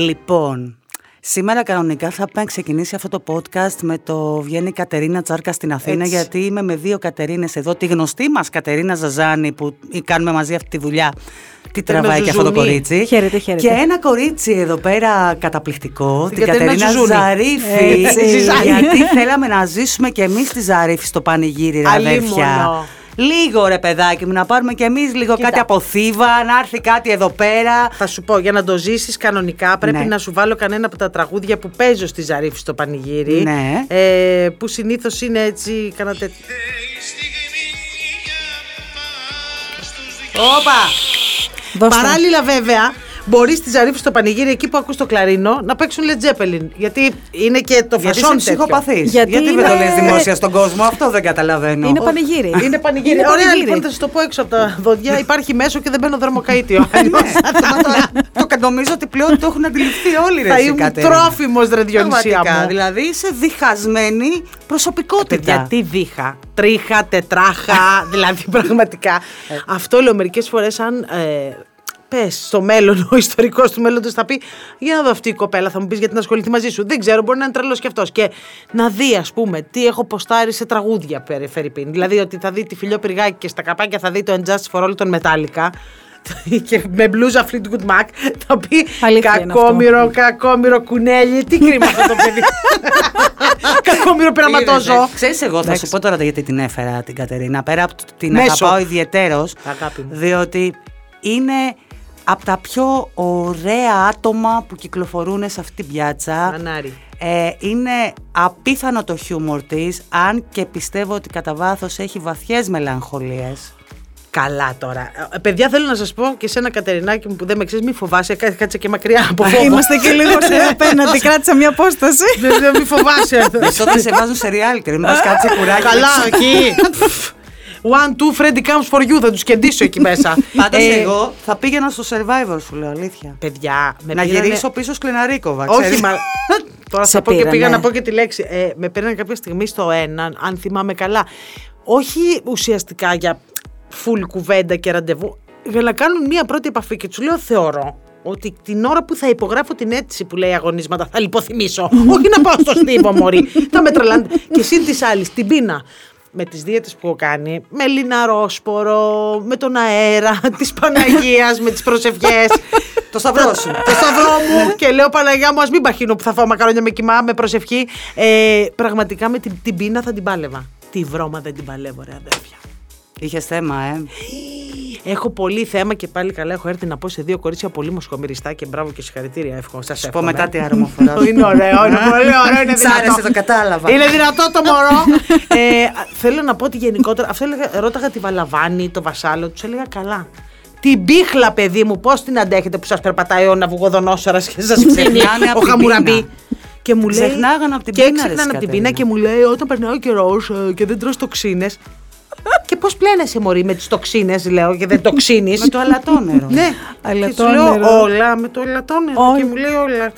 Λοιπόν, σήμερα κανονικά θα πάμε να ξεκινήσει αυτό το podcast με το βγαίνει Κατερίνα Τσάρκα στην Αθήνα. Έτσι. Γιατί είμαι με δύο Κατερίνες εδώ. Τη γνωστή μας Κατερίνα Ζαζάνη που κάνουμε μαζί αυτή τη δουλειά. Τι τραβάει και αυτό το κορίτσι. Χαίρετε, χαίρετε. Και ένα κορίτσι εδώ πέρα καταπληκτικό, την Κατερίνα Ζαρίφη. Γιατί θέλαμε να ζήσουμε και εμείς τη Ζαρίφη στο πανηγύρι, ρε αδέρφια. Λίγο ρε παιδάκι μου, να πάρουμε κι εμείς λίγο. Κοίτα, κάτι από Θήβα, να έρθει κάτι εδώ πέρα. Θα σου πω, για να το ζήσεις κανονικά πρέπει να σου βάλω κανένα από τα τραγούδια που παίζω στη Ζαρίφη στο πανηγύρι. Ναι. Που συνήθως είναι έτσι, κανένα τέτοιο. Όπα! Παράλληλα βέβαια, μπορείς στη Ζαρίφη στο πανηγύρι, εκεί που ακούς το κλαρίνο, να παίξουν Led Zeppelin. Γιατί είναι και το φασόν τέτοιο. Ψυχοπαθής. Γιατί δεν το λες δημόσια στον κόσμο, αυτό δεν καταλαβαίνω. Είναι πανηγύρι. Είναι πανηγύρι. Ωραία, πανηγύρι. Λοιπόν, θα σου το πω έξω από τα δόντια. Υπάρχει μέσο και δεν μπαίνω δρομοκαΐτιο. Το νομίζω ότι πλέον το έχουν αντιληφθεί όλοι. Θα ήμουν τρόφιμος, ρε Διονυσία μου. Δηλαδή είσαι διχασμένη προσωπικότητα. Γιατί δίχα. Τρίχα, τετράχα. Δηλαδή πραγματικά. Αυτό λέω μερικές φορές αν. Πες στο μέλλον, ο ιστορικός του μέλλοντος θα πει: για να δω αυτή η κοπέλα, θα μου πεις γιατί να ασχοληθεί μαζί σου. Δεν ξέρω, μπορεί να είναι τρελός κι αυτός. Και να δει, ας πούμε, τι έχω ποστάρει σε τραγούδια περιφερειπίν. Δηλαδή, ότι θα δει τη Φιλιό Πυργάκη και στα καπάκια θα δει το Unjust for All των Metallica. Και με μπλούζα Fleetwood Mac θα πει: κακόμοιρο, κακόμοιρο κουνέλι, τι κρίμα αυτό το παιδί. Κακόμοιρο πειραματόζω. Ξέρεις, εγώ θα σου πω τώρα γιατί την έφερα την Κατερίνα. Πέρα από την αγαπάω ιδιαιτέρως, διότι είναι από τα πιο ωραία άτομα που κυκλοφορούν σε αυτή την πιάτσα. Είναι απίθανο το χιούμορ της, αν και πιστεύω ότι κατά βάθος έχει βαθιές μελαγχολίες. Καλά τώρα. Παιδιά, θέλω να σας πω και σένα, Κατερινάκη μου, που δεν με ξέρεις, μη φοβάσαι. Κάτσε και μακριά από φόβο. Είμαστε και λίγο σε απέναντι, κράτησα μια απόσταση. Μη φοβάσαι. Τότε σε βάζουν σε reality, μας κάτσε κουράκι. Καλά, εκεί. One, two, Freddy comes for you. Θα τους κεντήσω εκεί μέσα. Πάντως εγώ θα πήγαινα στο Survivor, σου λέω αλήθεια. Παιδιά, με να πήγαινε... γυρίσω πίσω Σκλεναρίκοβα. Όχι, μα. Τώρα θα πω και πήγα να πω και τη λέξη. Με πήραν κάποια στιγμή στο έναν, αν θυμάμαι καλά. Όχι ουσιαστικά για full κουβέντα και ραντεβού. Για να κάνουν μία πρώτη επαφή και τους λέω: θεωρώ ότι την ώρα που θα υπογράφω την αίτηση που λέει αγωνίσματα θα λιποθυμίσω. Όχι να πάω στο στίβο, μωρή. Θα με τρελάνε. Και συν τη άλλη, την πείνα. Με τις δίαιτες που έχω κάνει, με λιναρόσπορο, με τον αέρα της Παναγίας, με τις προσευχές. Το σταυρό σου. Το σταυρό μου. Και λέω: Παναγιά μου, ας μην παχύνω που θα φάω μακαρόνια με κιμά, με προσευχή. Πραγματικά με την πείνα θα την πάλευα. Τη βρώμα δεν την παλεύω, ρε αδέρφια. Είχες θέμα, Έχω πολύ θέμα και πάλι καλά. Έχω έρθει να πω σε δύο κορίτσια πολύ μοσχομυριστά και μπράβο και συγχαρητήρια. Εύχομαι. Σας πω μετά τι αρωμοφορά. Είναι ωραίο, είναι πολύ ωραίο. Είναι δυνατό. Το κατάλαβα. Είναι δυνατό το μωρό. Θέλω να πω ότι γενικότερα. Αυτό ρώταγα τη Βαλαβάνη, το Βασάλο, του έλεγα καλά. Την πίχλα, παιδί μου, πώς την αντέχετε που σας περπατάει ο ναυγοδονόσορας και σας ψήνει ο χαμουραμπί. Και μου λέει. Ξεχνάγανε από την πείνα και μου λέει όταν περνάει ο καιρός και δεν τρως τοξίνες. Και πώς πλένεσαι, μωρή, με τις τοξίνες, λέω, και δεν τοξίνεις. Με το αλατόνερο. Ναι, αλατόνερο. Της λέω όλα, με το αλατόνερο. Και μου λέει όλα.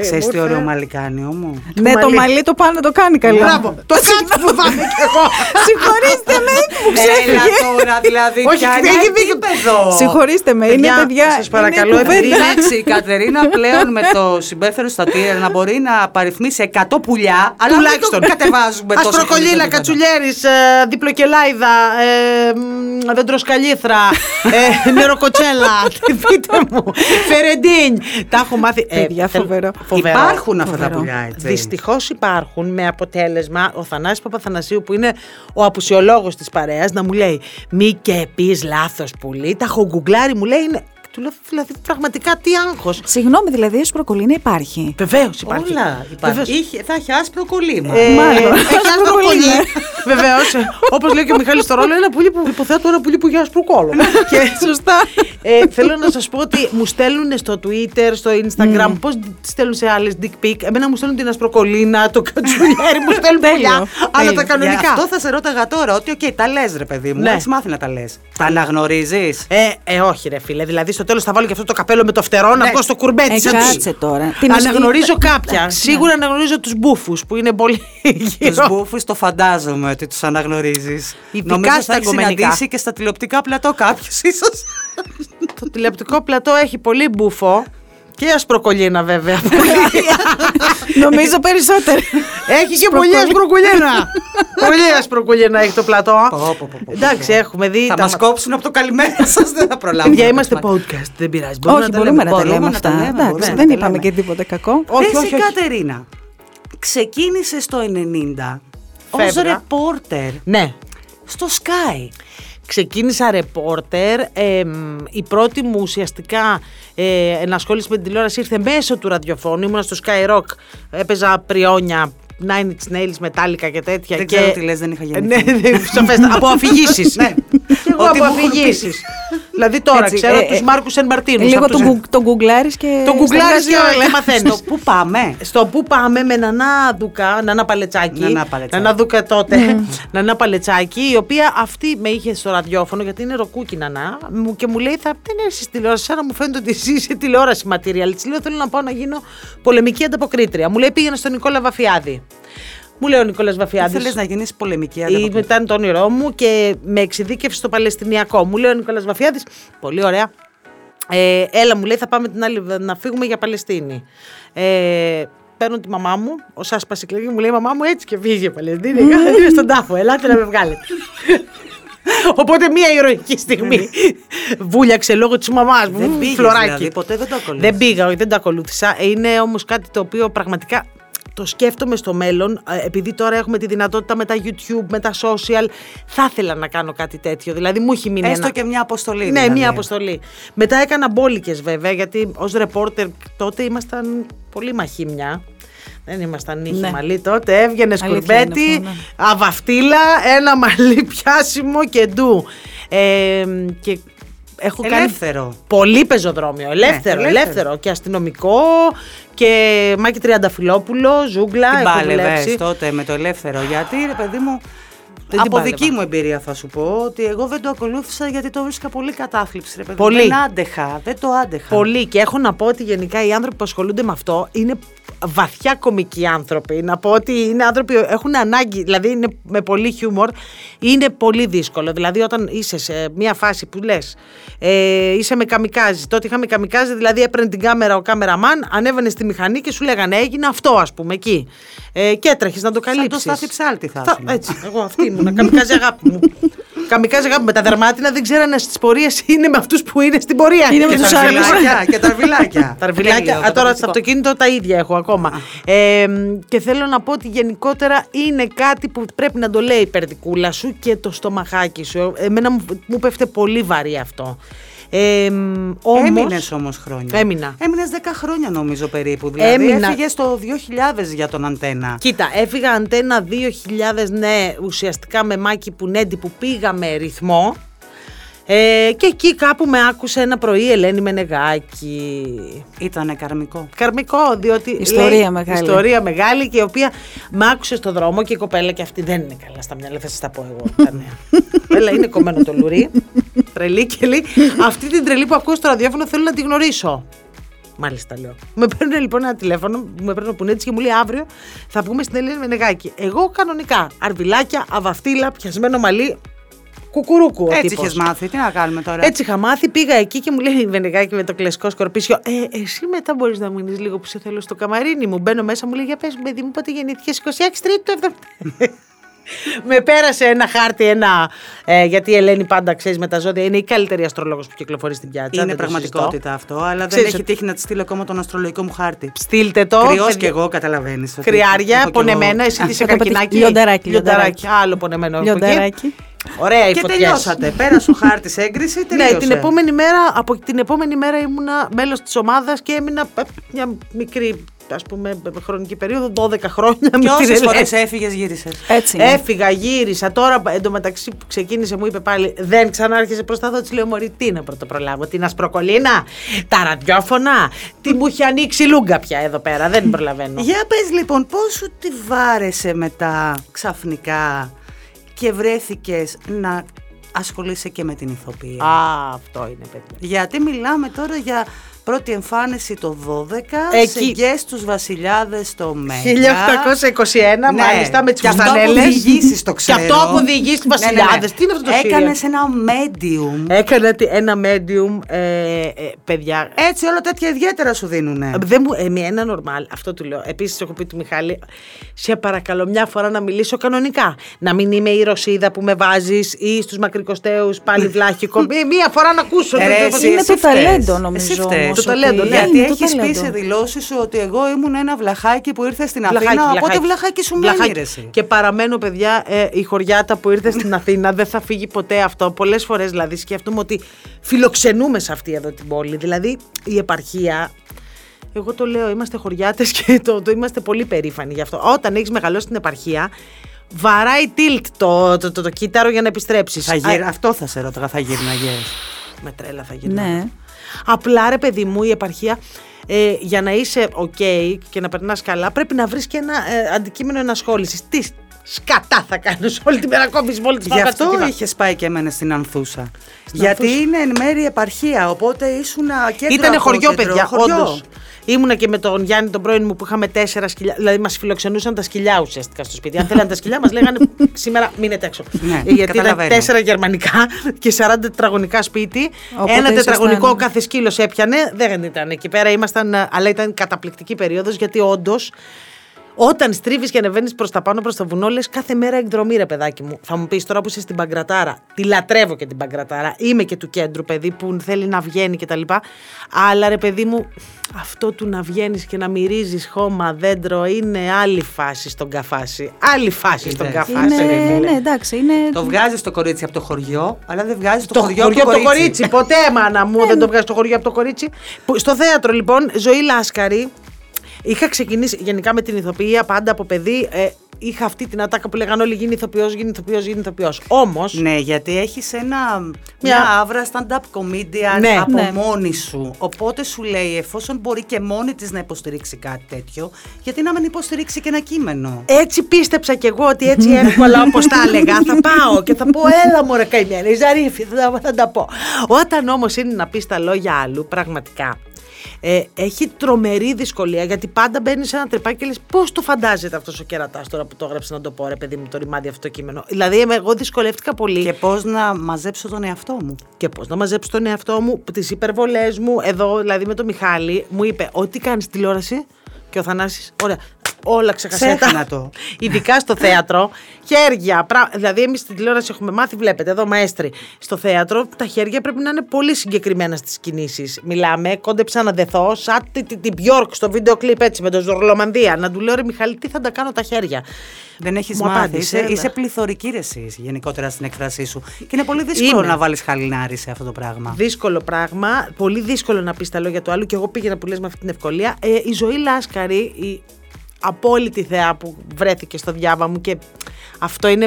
Ξέρεις τι ωραίο μαλλί κάνει, όμως. Ναι, το μαλλί το πάνω το κάνει καλά. Μπράβο. Το κάτω που πάμε κι εγώ. Συγχωρήστε με, που ξέφυγε. Έλα τώρα, δηλαδή. Όχι, έχει δίκιο. Συγχωρήστε με, είναι παιδιά. Σας παρακαλώ, εντάξει, η Κατερίνα πλέον με το συμπέφερον στα τύρα να μπορεί να παριθμίσει 100 πουλιά, αλλά τουλάχιστον κατεβάζουμε το Αστροκολλήλα, Κατσουλιέρη, διπλοκελάι. Δεν τροσκαλήθρα, νεροκοτσέλα, πείτε μου, φερεντίν. Τα έχω μάθει. Παιδιά, φοβερό. Υπάρχουν αυτά τα πουλιά, έτσι. Δυστυχώς υπάρχουν, με αποτέλεσμα ο Θανάσης Παπαθανασίου, που είναι ο απουσιολόγος της παρέας, να μου λέει: μη και πεις λάθος πουλί. Τα έχω γκουγκλάρει, μου λέει. Δηλαδή, πραγματικά τι άγχος. Συγγνώμη, δηλαδή, άσπρο κολλήνα υπάρχει. Βεβαίως υπάρχει. Όλα υπάρχει. Θα έχει άσπρο κολλήμα. Μάλλον. Έχει άσπρο κολλήμα. Βεβαίως. Όπως λέει και ο Μιχάλης στο ρόλο, ένα πουλί που υποθέτω, ένα πουλί που έχει άσπρο κόλλο. Σωστά. Θέλω να σας πω ότι μου στέλνουν στο Twitter, στο Instagram, πώς στέλνουν σε άλλες dick pic. Εμένα μου στέλνουν την ασπροκολλήνα, το κατσουλιέρι, μου στέλνουν πολλά. Αλλά τα κανονικά. Αυτό θα σε ρώταγα τώρα, ότι οκ, τα λες, ρε παιδί μου. Έχεις μάθει να τα λες. Τα αναγνωρίζεις. Όχι, ρε φίλε, δηλαδή στο τέλος θα βάλω και αυτό το καπέλο με το φτερό να βγω στο κουρμπέτι. Κάτσε τώρα. Αναγνωρίζω κάποια. Σίγουρα αναγνωρίζω τους μπούφους που είναι πολύ. Τους μπούφους το φαντάζομαι ότι τους αναγνωρίζεις. Νομίζω θα έχεις συναντήσει και στα τηλεοπτικά πλατό κάποιος ίσως. Το τηλεοπτικό πλατό έχει πολύ μπούφο. Και ασπροκολλίνα βέβαια. Νομίζω περισσότερο. Έχει και πολύ ασπροκολλίνα. Πολύ ασπροκολλίνα έχει το πλατό. Εντάξει, έχουμε δει. Θα μας κόψουν από το καλημέρα σας, δεν θα προλάβουμε. Παιδιά, είμαστε podcast, δεν πειράζει. Όχι, μπορούμε να τα λέμε αυτά. Δεν είπαμε και τίποτα κακό. Εσύ, Κατερίνα, ξεκίνησες το 90 ως ρεπόρτερ. Ναι. Στο Sky. Ξεκίνησα ρεπόρτερ, η πρώτη μου ουσιαστικά ενασχόληση με την τηλεόραση ήρθε μέσω του ραδιοφώνου, ήμουνα στο Skyrock, έπαιζα πριόνια, Nine Inch Nails, Metallica και τέτοια. Δεν ξέρω τι λες, δεν είχα γεννηθεί. Από αφηγήσεις. Ναι. Και εγώ από αφηγήσεις. Δηλαδή τώρα έτσι, ξέρω τους Μάρκους Εν Μαρτίνους. Λίγο τον γκουγκλάρεις και... Τον γκουγκλάρεις και μαθαίνεις. Στο Πού Πάμε. Στο Πού Πάμε με Νανά Δουκά, Νανά Παλετσάκη. Νανά Δουκά τότε. Νανά Παλετσάκη, η οποία αυτή με είχε στο ραδιόφωνο, γιατί είναι ροκούκι Νανά, και μου λέει θα δεν έρθεις τηλεόραση, σαν να μου φαίνεται ότι εσύ είσαι τηλεόραση material. Της λέω θέλω να πάω να γίνω πολεμική ανταποκρίτρια. Μου λέει πήγαινε στον Νικόλα Βαφειάδη. Μου λέει ο Νικόλας Βαφειάδης. Θέλεις να γίνεις πολεμική ανταποκρίτρια. Ήταν το όνειρό μου και με εξειδίκευσε στο Παλαιστινιακό. Μου λέει ο Νικόλας Βαφειάδης, πολύ ωραία. Έλα, μου λέει, θα πάμε την άλλη, να φύγουμε για Παλαιστίνη. Παίρνω τη μαμά μου, ο Σάσπας εκλέγει, μου λέει: μαμά μου, έτσι και φύγει η Παλαιστίνη. Είναι στον τάφο, ελάτε να με βγάλετε. Οπότε μια ηρωική στιγμή βούλιαξε λόγω της μαμάς μου. Δεν πήγες, φλωράκι. Δηλαδή, ποτέ δεν το ακολούθησα. Δεν πήγα, δεν το ακολούθησα. Είναι όμως κάτι το οποίο πραγματικά. Το σκέφτομαι στο μέλλον, επειδή τώρα έχουμε τη δυνατότητα με τα YouTube, με τα social, θα ήθελα να κάνω κάτι τέτοιο. Δηλαδή μου έχει μείνει και μια αποστολή. Ναι, δηλαδή. Μια αποστολή. Μετά έκανα μπόλικες βέβαια, γιατί ως ρεπόρτερ τότε ήμασταν πολύ μαχήμια. Δεν ήμασταν νύχη μαλλί τότε, έβγαινε σκουρμπέτι, αβαφτήλα, ένα μαλλί πιάσιμο και ντου. Και... Έχω ελεύθερο. Κάνει πολύ πεζοδρόμιο. Ελεύθερο. Και αστυνομικό και Μάκη Τριανταφυλόπουλο, ζούγκλα. Την πάλευες τότε με το ελεύθερο, γιατί ρε παιδί μου. Από δική μου εμπειρία θα σου πω ότι εγώ δεν το ακολούθησα γιατί το βρίσκα πολύ κατάθλιψη. Ρε παιδί. Πολύ. Δεν το άντεχα. Πολύ. Και έχω να πω ότι γενικά οι άνθρωποι που ασχολούνται με αυτό είναι βαθιά κομικοί άνθρωποι. Να πω ότι είναι άνθρωποι που έχουν ανάγκη, δηλαδή είναι με πολύ χιούμορ. Είναι πολύ δύσκολο. Δηλαδή όταν είσαι σε μια φάση που λες είσαι με καμικάζι. Τότε είχαμε καμικάζι, δηλαδή έπαιρνε την κάμερα ο κάμεραμαν, ανέβαινε στη μηχανή και σου λέγανε έγινε αυτό ας πούμε εκεί. Και έτρεχες να το καλύψεις. Σαν το Στάθη Ψάλτη θα έτσι. Εγώ αυτή να καμικάζει αγάπη μου. Καμικάζει αγάπη με τα δερμάτινα, δεν ξέρανε στις πορείες είναι με αυτούς που είναι στην πορεία. Είναι με τους άλλους. Και τα αρβιλάκια. Τώρα στο αυτοκίνητο τα ίδια έχω ακόμα. Και θέλω να πω ότι γενικότερα είναι κάτι που πρέπει να το λέει η περδικούλα σου και το στομαχάκι σου. Εμένα μου πέφτει πολύ βαρύ αυτό. Έμεινες όμως χρόνια. Έμεινα. Έμεινες 10 χρόνια νομίζω περίπου. Δηλαδή έφυγες το 2000 για τον Αντένα. Κοίτα, έφυγα Αντένα 2000, ναι, ουσιαστικά με Μάκη Πουνέντη που πήγαμε ρυθμό. Και εκεί κάπου με άκουσε ένα πρωί η Ελένη Μενεγάκη. Ήτανε καρμικό. Καρμικό, διότι. Ιστορία μεγάλη και η οποία με άκουσε στον δρόμο και η κοπέλα και αυτή δεν είναι καλά στα μυαλά, θα σας τα πω εγώ. Έλα, είναι κομμένο το λουρί. Τρελή και λέει. Αυτή την τρελή που ακούω στο ραδιόφωνο θέλω να τη γνωρίσω. Μάλιστα, λέω. Με παίρνουν λοιπόν ένα τηλέφωνο, με παίρνουν Πουνέτης και μου λέει αύριο θα βγούμε στην Ελένη Μενεγάκη. Εγώ κανονικά. Αρβιλάκια, αβαφτήλα, πιασμένο μαλλί. Κουκουρούκου. Έτσι είχες μάθει, τι να κάνουμε τώρα. Έτσι είχα μάθει, πήγα εκεί και μου λέει η Βενεγάκη με το κλασικό σκορπίσιο. Εσύ μετά μπορείς να μείνεις λίγο που σε θέλω στο καμαρίνι μου. Μπαίνω μέσα, μου λέει για πες, παιδί μου, πότε γεννήθηκες 26 Τρίτου. Με πέρασε ένα χάρτη, γιατί η Ελένη πάντα ξέρει με τα ζώδια είναι η καλύτερη αστρολόγος που κυκλοφορεί στην πιάτσα. Είναι πραγματικότητα αυτό, αλλά δεν έχει τύχει να τη στείλω ακόμα τον αστρολογικό μου χάρτη. Στείλτε το. Κρυός και εγώ, καταλαβαίνεις. Κρυάρια, πονεμένα, εσύ τι είσαι καρκινάκι. Λιονταράκι. Άλλο πονεμένο. Λιονταράκι. Ωραία, και τελειώσατε. Πέρασε ο χάρτης έγκριση. Τελείωσε. Ναι, από την επόμενη μέρα ήμουνα μέλος της ομάδας και έμεινα μια μικρή, ας πούμε, χρονική περίοδο, 12 χρόνια. Και όσες φορές έφυγες, γύρισες. Έτσι. Έφυγα, γύρισα. Τώρα εντωμεταξύ που ξεκίνησε, μου είπε πάλι δεν ξανάρχισε προς τα δω. Της λέω μωρή, τι να πρωτοπρολάβω, την ασπροκολλίνα, τα ραδιόφωνα, τι μου είχε ανοίξει λούγκα πια εδώ πέρα. Δεν προλαβαίνω. Για πες λοιπόν, πώς σου τη βάρεσε μετά ξαφνικά. Και βρέθηκες να ασχολείσαι και με την ηθοποιία. Αυτό είναι, παιδιά. Γιατί μιλάμε τώρα για Πρώτη εμφάνιση το 12 εκεί. Σε Γκες τους Βασιλιάδες το Μέγκα. 1821, ναι. Μάλιστα, με τις φουστανέλες. Και αυτό που διηγείς τους Βασιλιάδες. Ναι. Τι είναι αυτό το σύριο. Έκανες ένα medium. Έκανα ένα medium, παιδιά. Έτσι όλα τέτοια ιδιαίτερα σου δίνουνε. Ένα normal, αυτό του λέω. Επίσης έχω πει του Μιχάλη, σε παρακαλώ μια φορά να μιλήσω κανονικά. Να μην είμαι η Ρωσίδα που με βάζεις ή στους μακρικοστέους πάλι βλάχικο. Μία φορά να ακούσω. Είναι το ταλέντο νομίζω. Το ταλέντο, ναι. Γιατί έχεις πει σε δηλώσεις ότι εγώ ήμουν ένα βλαχάκι που ήρθε στην Αθήνα. Οπότε βλαχάκι σου μένει. Και παραμένω, παιδιά, η χωριάτα που ήρθε στην Αθήνα. Δεν θα φύγει ποτέ αυτό. Πολλές φορές δηλαδή σκέφτομαι ότι φιλοξενούμε σε αυτή εδώ την πόλη. Δηλαδή η επαρχία. Εγώ το λέω, είμαστε χωριάτες και το είμαστε πολύ περήφανοι γι' αυτό. Όταν έχεις μεγαλώσει την επαρχία, βαράει τίλτ το κύτταρο για να επιστρέψεις. Αυτό θα σε ρωτάω, θα γυρνάγες. Με τρέλα θα γυρνάγες. Απλά ρε παιδί μου η επαρχία, για να είσαι ok και να περνάς καλά πρέπει να βρεις και ένα αντικείμενο ενασχόλησης. Τι σκατά θα κάνεις όλη την μέρα, κόβεις όλη τη μέρα. Γι' αυτό είχες πάει και εμένα στην Ανθούσα. Γιατί είναι εν μέρει επαρχία, οπότε ήσουν κέντρο. Ήτανε χωριό, παιδιά, όντως. Ήμουνα και με τον Γιάννη τον πρώην μου που είχαμε 4 σκυλιά. Δηλαδή μας φιλοξενούσαν τα σκυλιά ουσιαστικά στο σπίτι. Αν θέλανε τα σκυλιά μας λέγανε σήμερα μείνετε έξω. Ναι, γιατί ήταν 4 γερμανικά και 40 τετραγωνικά σπίτι. Οπότε ένα τετραγωνικό κάθε σκύλος έπιανε. Δεν ήταν εκεί πέρα, αλλά ήταν καταπληκτική περίοδος γιατί όντως. Όταν στρίβεις και ανεβαίνεις προς τα πάνω προς το βουνό, λες κάθε μέρα εκδρομή, ρε παιδάκι μου. Θα μου πεις τώρα που είσαι στην Παγκρατάρα. Τη λατρεύω και την Παγκρατάρα. Είμαι και του κέντρου, παιδί που θέλει να βγαίνει κτλ. Αλλά ρε παιδί μου, αυτό του να βγαίνεις και να μυρίζεις χώμα, δέντρο είναι άλλη φάση στον καφάσι. Άλλη φάση στον καφάσι. Ναι, εντάξει, είναι. Το βγάζεις το κορίτσι από το χωριό, αλλά δεν βγάζεις το χωριό από το κορίτσι. Ποτέ, μάνα μου, δεν το βγάζεις το χωριό από το κορίτσι. Στο θέατρο, λοιπόν, Ζωή Λάσκαρη. Είχα ξεκινήσει γενικά με την ηθοποιία πάντα από παιδί. Είχα αυτή την ατάκα που λέγανε όλοι γίνει ηθοποιός. Όμως. Ναι, γιατί έχεις μια αύρα stand-up comedian από μόνη σου. Οπότε σου λέει, εφόσον μπορεί και μόνη της να υποστηρίξει κάτι τέτοιο, γιατί να μην υποστηρίξει και ένα κείμενο. Έτσι πίστεψα κι εγώ ότι έτσι εύκολα όπως τα έλεγα. Θα πάω και θα πω, έλα μωρέ καημένη, Ζαρίφη, θα τα πω. Όταν όμως είναι να πεις τα λόγια άλλου, πραγματικά. Έχει τρομερή δυσκολία γιατί πάντα μπαίνει σε ένα τρυπάκι και λες πώς το φαντάζεται αυτός ο κερατάς τώρα που το έγραψε να το πω, ρε παιδί μου, το ρημάδι αυτό το κείμενο. Δηλαδή, εγώ δυσκολεύτηκα πολύ. Και πώς να μαζέψω τον εαυτό μου. Τις υπερβολές μου. Εδώ, δηλαδή, με τον Μιχάλη, μου είπε ό,τι κάνεις τηλεόραση και ο Θανάσης. Ωραία. Όλα ξεχασμένα. Ειδικά στο θέατρο. Χέρια. Δηλαδή, εμείς στην τηλεόραση έχουμε μάθει, βλέπετε εδώ, μαέστροι. Στο θέατρο, τα χέρια πρέπει να είναι πολύ συγκεκριμένα στις κινήσεις. Μιλάμε, κόντεψα να δεθώ, σαν την Björk στο βίντεο κλιπ έτσι με τον Ζορλομανδία. Να του λέω, ρε Μιχάλη, τι θα τα κάνω τα χέρια. Δεν έχεις μάθει. Είσαι πληθωρική ρε εσύ γενικότερα στην έκφρασή σου. Και είναι πολύ δύσκολο να βάλεις χαλινάρι σε αυτό το πράγμα. Δύσκολο πράγμα. Πολύ δύσκολο να πεις τα λόγια του άλλου. Και εγώ πήγαινα που λες με αυτή την ευκολία. Η Ζωή Λάσκαρη. Απόλυτη θεά που βρέθηκε στο διάβα μου και αυτό είναι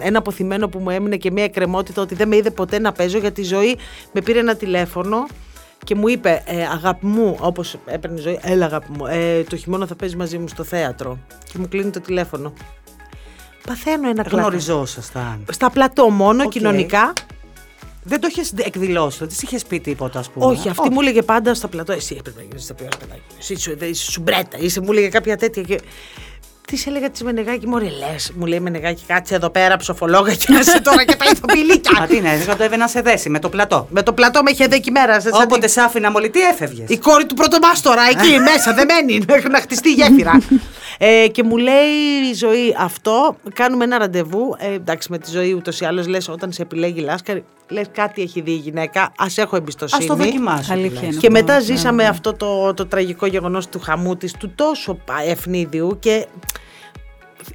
ένα αποθυμένο που μου έμεινε και μια εκκρεμότητα ότι δεν με είδε ποτέ να παίζω γιατί η Ζωή με πήρε ένα τηλέφωνο και μου είπε αγάπη μου, όπως έπαιρνε η Ζωή, έλα αγάπη μου, το χειμώνα θα παίζει μαζί μου στο θέατρο και μου κλείνει το τηλέφωνο. Παθαίνω ένα κλάμα. Γνωριζόσασταν. Στα πλατό μόνο κοινωνικά. Δεν το είχες εκδηλώσει, δεν της είχες πει τίποτα, ας πούμε. Όχι, αυτή μου έλεγε πάντα στα πλατό. Εσύ έπρεπε να γίνεις ηθοποιός, παιδάκι. Είσαι σουμπρέτα, μου έλεγε κάποια τέτοια. Και της έλεγα τη Μενεγάκη, μωρέ λες. Μου λέει Μενεγάκη, κάτσε εδώ πέρα, ψοφολόγα και άσε τώρα και τα ηθοποιηλίκια. Μα τι να έρθει, κατέβαινε να σε δέσει με το πλατό. Με το πλατό με είχε δει εκεί μέρα. Όποτε σ' άφηνα μόλι, τι έφευγες. Η κόρη του πρωτομάστορα, εκεί μέσα, δεμένη, να χτιστεί γέφυρα. Και μου λέει η Ζωή αυτό, κάνουμε ένα ραντεβού. Εντάξει, με τη Ζωή ούτως ή άλλως λες όταν σε επιλέγει Λάσκαρη, λες κάτι έχει δει η γυναίκα, ας έχω εμπιστοσύνη. Ας το δοκιμάσω. Και μετά ζήσαμε αυτό το τραγικό γεγονός του χαμού της, του τόσο ευνίδιου και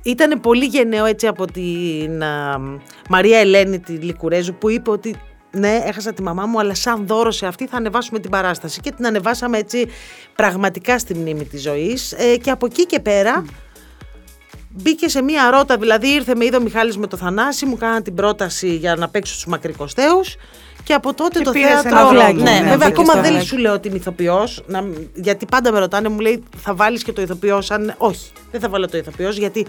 ήταν πολύ γενναίο έτσι από την Μαρία Ελένη τη Λικουρέζου που είπε ότι ναι, έχασα τη μαμά μου, αλλά σαν δώρο σε αυτή θα ανεβάσουμε την παράσταση. Και την ανεβάσαμε έτσι πραγματικά στη μνήμη της Ζωής. Και από εκεί και πέρα μπήκε σε μία ρότα. Δηλαδή ήρθε με είδε ο Μιχάλης με το Θανάση, μου κάναν την πρόταση για να παίξω στους μακρικοστέους. και από τότε και το θέατρο. Βλάκι, ναι, βέβαια, ναι, ακόμα δεν σου λέω ότι είμαι ηθοποιός, γιατί πάντα με ρωτάνε, μου λέει θα βάλεις και το ηθοποιός. Αν... Όχι, δεν θα βάλω το ηθοποιός, γιατί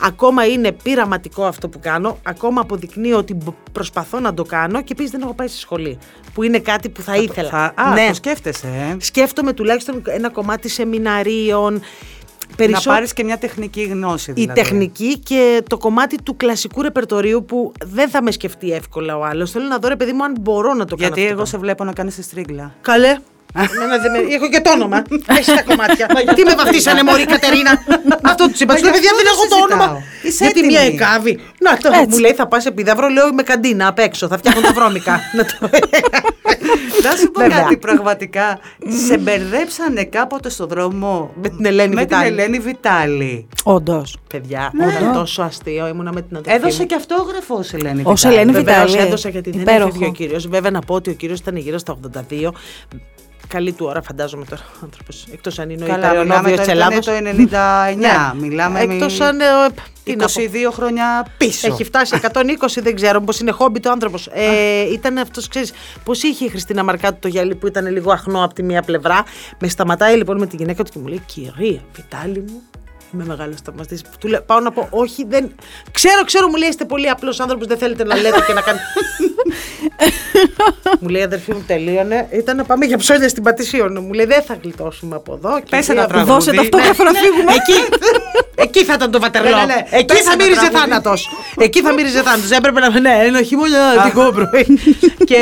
ακόμα είναι πειραματικό αυτό που κάνω. Ακόμα αποδεικνύω ότι προσπαθώ να το κάνω και επίσης δεν έχω πάει στη σχολή. Που είναι κάτι που θα ήθελα. Ναι, το σκέφτεσαι. Σκέφτομαι τουλάχιστον ένα κομμάτι σεμιναρίων. Να πάρεις και μια τεχνική γνώση δηλαδή. Η τεχνική και το κομμάτι του κλασικού ρεπερτορίου που δεν θα με σκεφτεί εύκολα ο άλλος. Θέλω να δω ρε παιδί μου αν μπορώ να το κάνω. Γιατί εγώ σε βλέπω να κάνεις τη στρίγκλα. Καλέ. Έχω και το όνομα. Έχεις τα κομμάτια. Τι με βαφτίσανε μωρή Κατερίνα. Αυτό τους είπα. Σου παιδιά δεν έχω το όνομα. Γιατί μια εκάβη. Να το μου λέει θα πας επιδαύρο. Λέω είμαι καντίνα απ' έξω. Θα φτιάχνω τα βρώμικα. Να σου πω κάτι πραγματικά. Σε μπερδέψανε κάποτε στο δρόμο με την Ελένη Βιτάλη. Όντως. Παιδιά, ήταν τόσο αστείο. Ήμουνα με την αδερφή. Έδωσε και αυτόγραφο ως Ελένη Βιτάλη. Ως Ελένη Βιτάλη. Έδωσε γιατί δεν έφευγε ο κύριος. Βέβαια να πω ότι ο κύριος ήταν γύρω στα 82. Καλή του ώρα, φαντάζομαι τώρα ο άνθρωπος. Εκτός αν είναι ο Ιταλιονόβιος της Ελλάδος. Καλά, μιλάμε το 99, ναι. Μιλάμε... Εκτός αν... 22 χρόνια πίσω. Έχει φτάσει 120, δεν ξέρω πως είναι χόμπι το άνθρωπος. Ήταν αυτός, ξέρεις, πως είχε η Χριστίνα Μαρκάτου το γυαλί που ήταν λίγο αχνό από τη μία πλευρά. Με σταματάει λοιπόν με τη γυναίκα του και μου λέει «Κυρία, Βιτάλη μου». Είμαι μεγάλο σταυματή. Του λέω: πάω να πω, όχι, δεν. Ξέρω, μου λέει: είστε πολύ απλό άνθρωπο. Δεν θέλετε να λέτε και να κάνετε. Μου λέει: αδερφή μου, τελείωνε. Ήταν να πάμε για ψώνια στην Πατησίων. Μου λέει: δεν θα γλιτώσουμε από εδώ. Πέσε να τραγουδί. Δώσε το αυτόγραφο να φύγουμε. Εκεί θα ήταν το Βατερλό. Εκεί θα μύριζε θάνατο. Εκεί θα μύριζε θάνατο. Έπρεπε να. Ναι, ένα χειμωνιάτικο πρωί. Και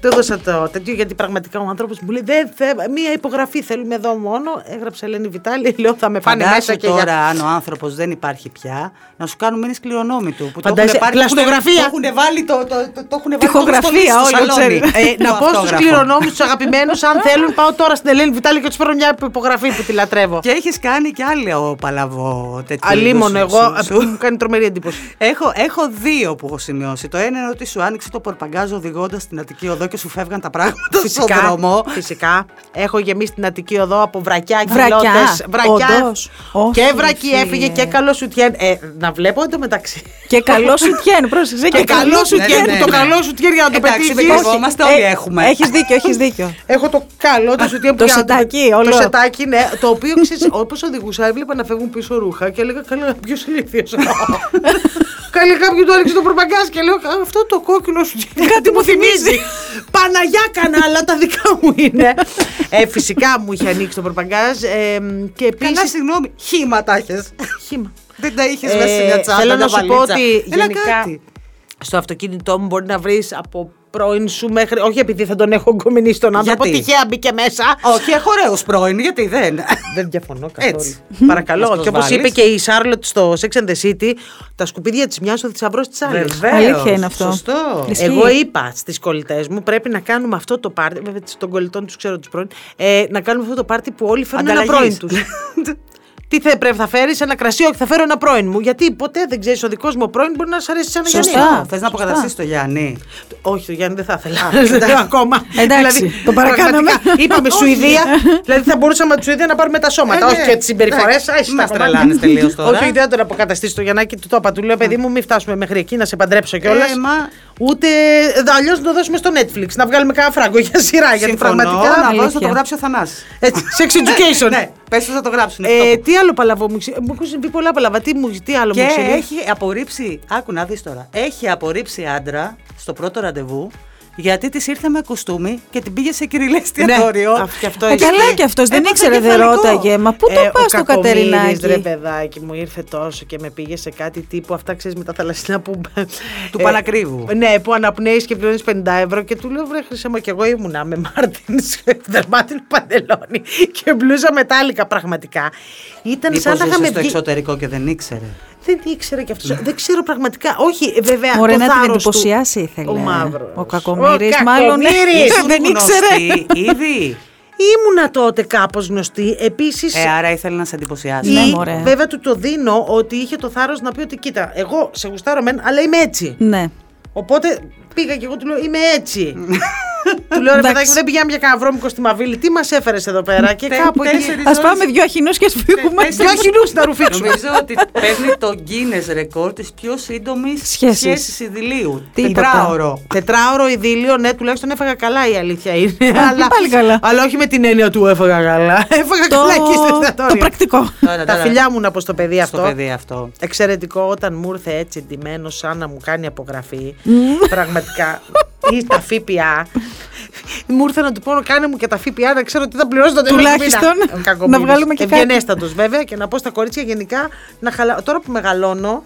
το έδωσα το τέτοιο γιατί πραγματικά ο άνθρωπο μου λέει: μία υπογραφή θέλουμε εδώ μόνο. Έγραψε Ελένη Βιτάλη, λέω: θα με φάνε. Και τώρα, για... αν ο άνθρωπος δεν υπάρχει πια, να σου κάνουν μήνες κληρονόμητου. Φαντάζεσαι, πλαστογραφία. Το έχουν βάλει το τυχογραφία όλοι. Να πω στους κληρονόμους, τους αγαπημένους, αν θέλουν, πάω τώρα στην Ελένη Βιτάλη και τους παίρνω μια υπογραφή που τη λατρεύω. Και έχεις κάνει και άλλο παλαβό τέτοιο. Αλίμονο, εγώ μου κάνει τρομερή εντύπωση. Έχω δύο που έχω σημειώσει. Το ένα είναι ότι σου άνοιξε το πορπαγκάζο οδηγώντας στην Αττική Οδό και σου φεύγαν τα πράγματα στον δρόμο. Φυσικά. Έχω γεμίσει την Αττική Οδό από βρακιά κιλότες. Και βρακή έφυγε και καλό σουτιέν. Να βλέπω εντωμεταξύ. Και καλό σουτιέν, πρόσεξε. Και καλό σουτιέν. Το καλό σουτιέν για να το πετύχει. Δεχόμαστε, όλοι έχουμε. Έχεις δίκιο. Έχω το καλό το σουτιέν που το σετάκι, ναι. Το οποίο ξέρεις, όπως οδηγούσα, έβλεπα να φεύγουν πίσω ρούχα και έλεγα: καλά, ποιος είναι ηλίθιος. Καλή, κάποιου του άνοιξε το προπαγκάζ και λέω: αυτό το κόκκινο σουτιέν κάτι μου θυμίζει. Παναγιά κανά, αλλά τα δικά μου είναι. Φυσικά μου είχε ανοίξει το προπαγκάζ και επίσης. Συγγνώμη. Χήμα τα είχες. Δεν τα είχες μέσα σε μια τσάντα. Θέλω να σου πω ότι γενικά στο αυτοκίνητό μου μπορεί να βρεις από πρώην σου μέχρι. Όχι επειδή θα τον έχω γκομινίσει τον άνθρωπο. Τυχαία μπήκε μέσα. Όχι, έχω ωραίος πρώην, γιατί δεν. Δεν διαφωνώ καθόλου. Έτσι. Παρακαλώ. Και όπως είπε και η Σάρλοτ στο Sex and the City, τα σκουπίδια της μιας ο θησαυρός της άλλης. Αλήθεια είναι αυτό. Σωστό. Εγώ είπα στις κολλητές μου πρέπει να κάνουμε αυτό το πάρτι. Βέβαια των κολλητών τους ξέρω τους πρώην. Να κάνουμε αυτό το πάρτι που όλοι φέρνουν ένα πρώην τους. Τι θα φέρεις, ένα κρασί, όχι θα φέρω ένα πρώην μου. Γιατί ποτέ δεν ξέρεις, ο δικός μου ο πρώην μπορεί να σ' αρέσει σαν Γιάννη. Σωστά, θες να αποκαταστήσεις το Γιάννη. Όχι, το Γιάννη δεν θα ήθελα. Ακόμα. Εντάξει, το παρακάναμε. Είπαμε Σουηδία, δηλαδή θα μπορούσαμε από τη Σουηδία να πάρουμε τα σώματα. Όχι και τις συμπεριφορές, άσε τα τρελάνες τελείως τώρα. Όχι, δεν τον αποκαταστήσεις το Γιάννακι, του το είπα, του λέω παιδί μου, μην φτάσουμε μέχρι εκεί να σε παντρέψω κιόλας. Ούτε αλλιώς να το δώσουμε στο Netflix, να βγάλουμε κάνα φράγκο για σειρά. Γιατί πραγματικά να θα το γράψει ο Θανάσης. Sex education. Ναι, πες θα το γράψουν. Τι άλλο παλαβό μου έχουν πει πολλά παλαβά. Τι άλλο μου ξέρει. Και έχει απορρίψει. Άκου να δεις τώρα. Έχει απορρίψει άντρα στο πρώτο ραντεβού. Γιατί της ήρθε με κουστούμι και την πήγε σε κυριλές εστιατόριο. Καλά και αυτός δεν ήξερε, δεν ρώταγε. Μα πού το πας το Κατερινάκι. Ρε παιδάκι μου, ήρθε τόσο και με πήγε σε κάτι τύπου. Αυτά ξέρεις με τα θαλασσινά που. Του Πανακρίβου. Ναι, που αναπνέεις και πληρώνεις 50 ευρώ. Και του λέω: βρε χρυσέ μου, και εγώ ήμουνα με Μάρτινς δερμάτινο παντελόνι και μπλούζα Metallica. Πραγματικά. Ήταν σαν να είχαμε βγει στο εξωτερικό και δεν ήξερε. Δεν ήξερα κι αυτό. Δεν ξέρω πραγματικά. Όχι, βέβαια. Μπορεί να την εντυπωσιάσει, ήθελε. Ο Κακομοίρης, μάλλον. Δεν ήξερε. Ήδη. Ήμουνα τότε κάπως γνωστή. Επίσης. Άρα ήθελε να σε εντυπωσιάσει. Ναι, βέβαια του το δίνω ότι είχε το θάρρος να πει ότι κοίτα, εγώ σε γουστάρω μεν, αλλά είμαι έτσι. Ναι. Οπότε πήγα και εγώ του λέω: είμαι έτσι. Του λέω ρε παιδάκι, δεν πηγαίναμε για κανένα βρώμικο στη Μαβίλη. Τι μας έφερες εδώ πέρα? Και κάπου εκεί. Ας πάμε δυο αχινούς και ας φύγουμε. Δυο αχινούς να ρουφήξουμε. Νομίζω ότι παίρνει το Guinness ρεκόρ της πιο σύντομης σχέσης ειδηλίου. Τετράωρο. Τετράωρο ειδήλιο, ναι, τουλάχιστον έφαγα καλά, η αλήθεια είναι. Πάλι καλά. Αλλά όχι με την έννοια του έφαγα καλά. Έφαγα καλά εκεί στο εστιατόριο. Το πρακτικό. Τα φιλιά μου να πω στο παιδί αυτό. Εξαιρετικό όταν μου ήρθε έτσι ντυμένο σαν να μου κάνει απογραφή. Πραγματικά. Ή τα ΦΠΑ. Μου ήρθε να του πω: κάνε μου και τα ΦΠΑ να ξέρω τι θα πληρώσω το τέλος του μήνα. Τουλάχιστον να βγάλουμε και κάτι. Ευγενέστατος βέβαια, και να πω στα κορίτσια γενικά να τώρα που μεγαλώνω,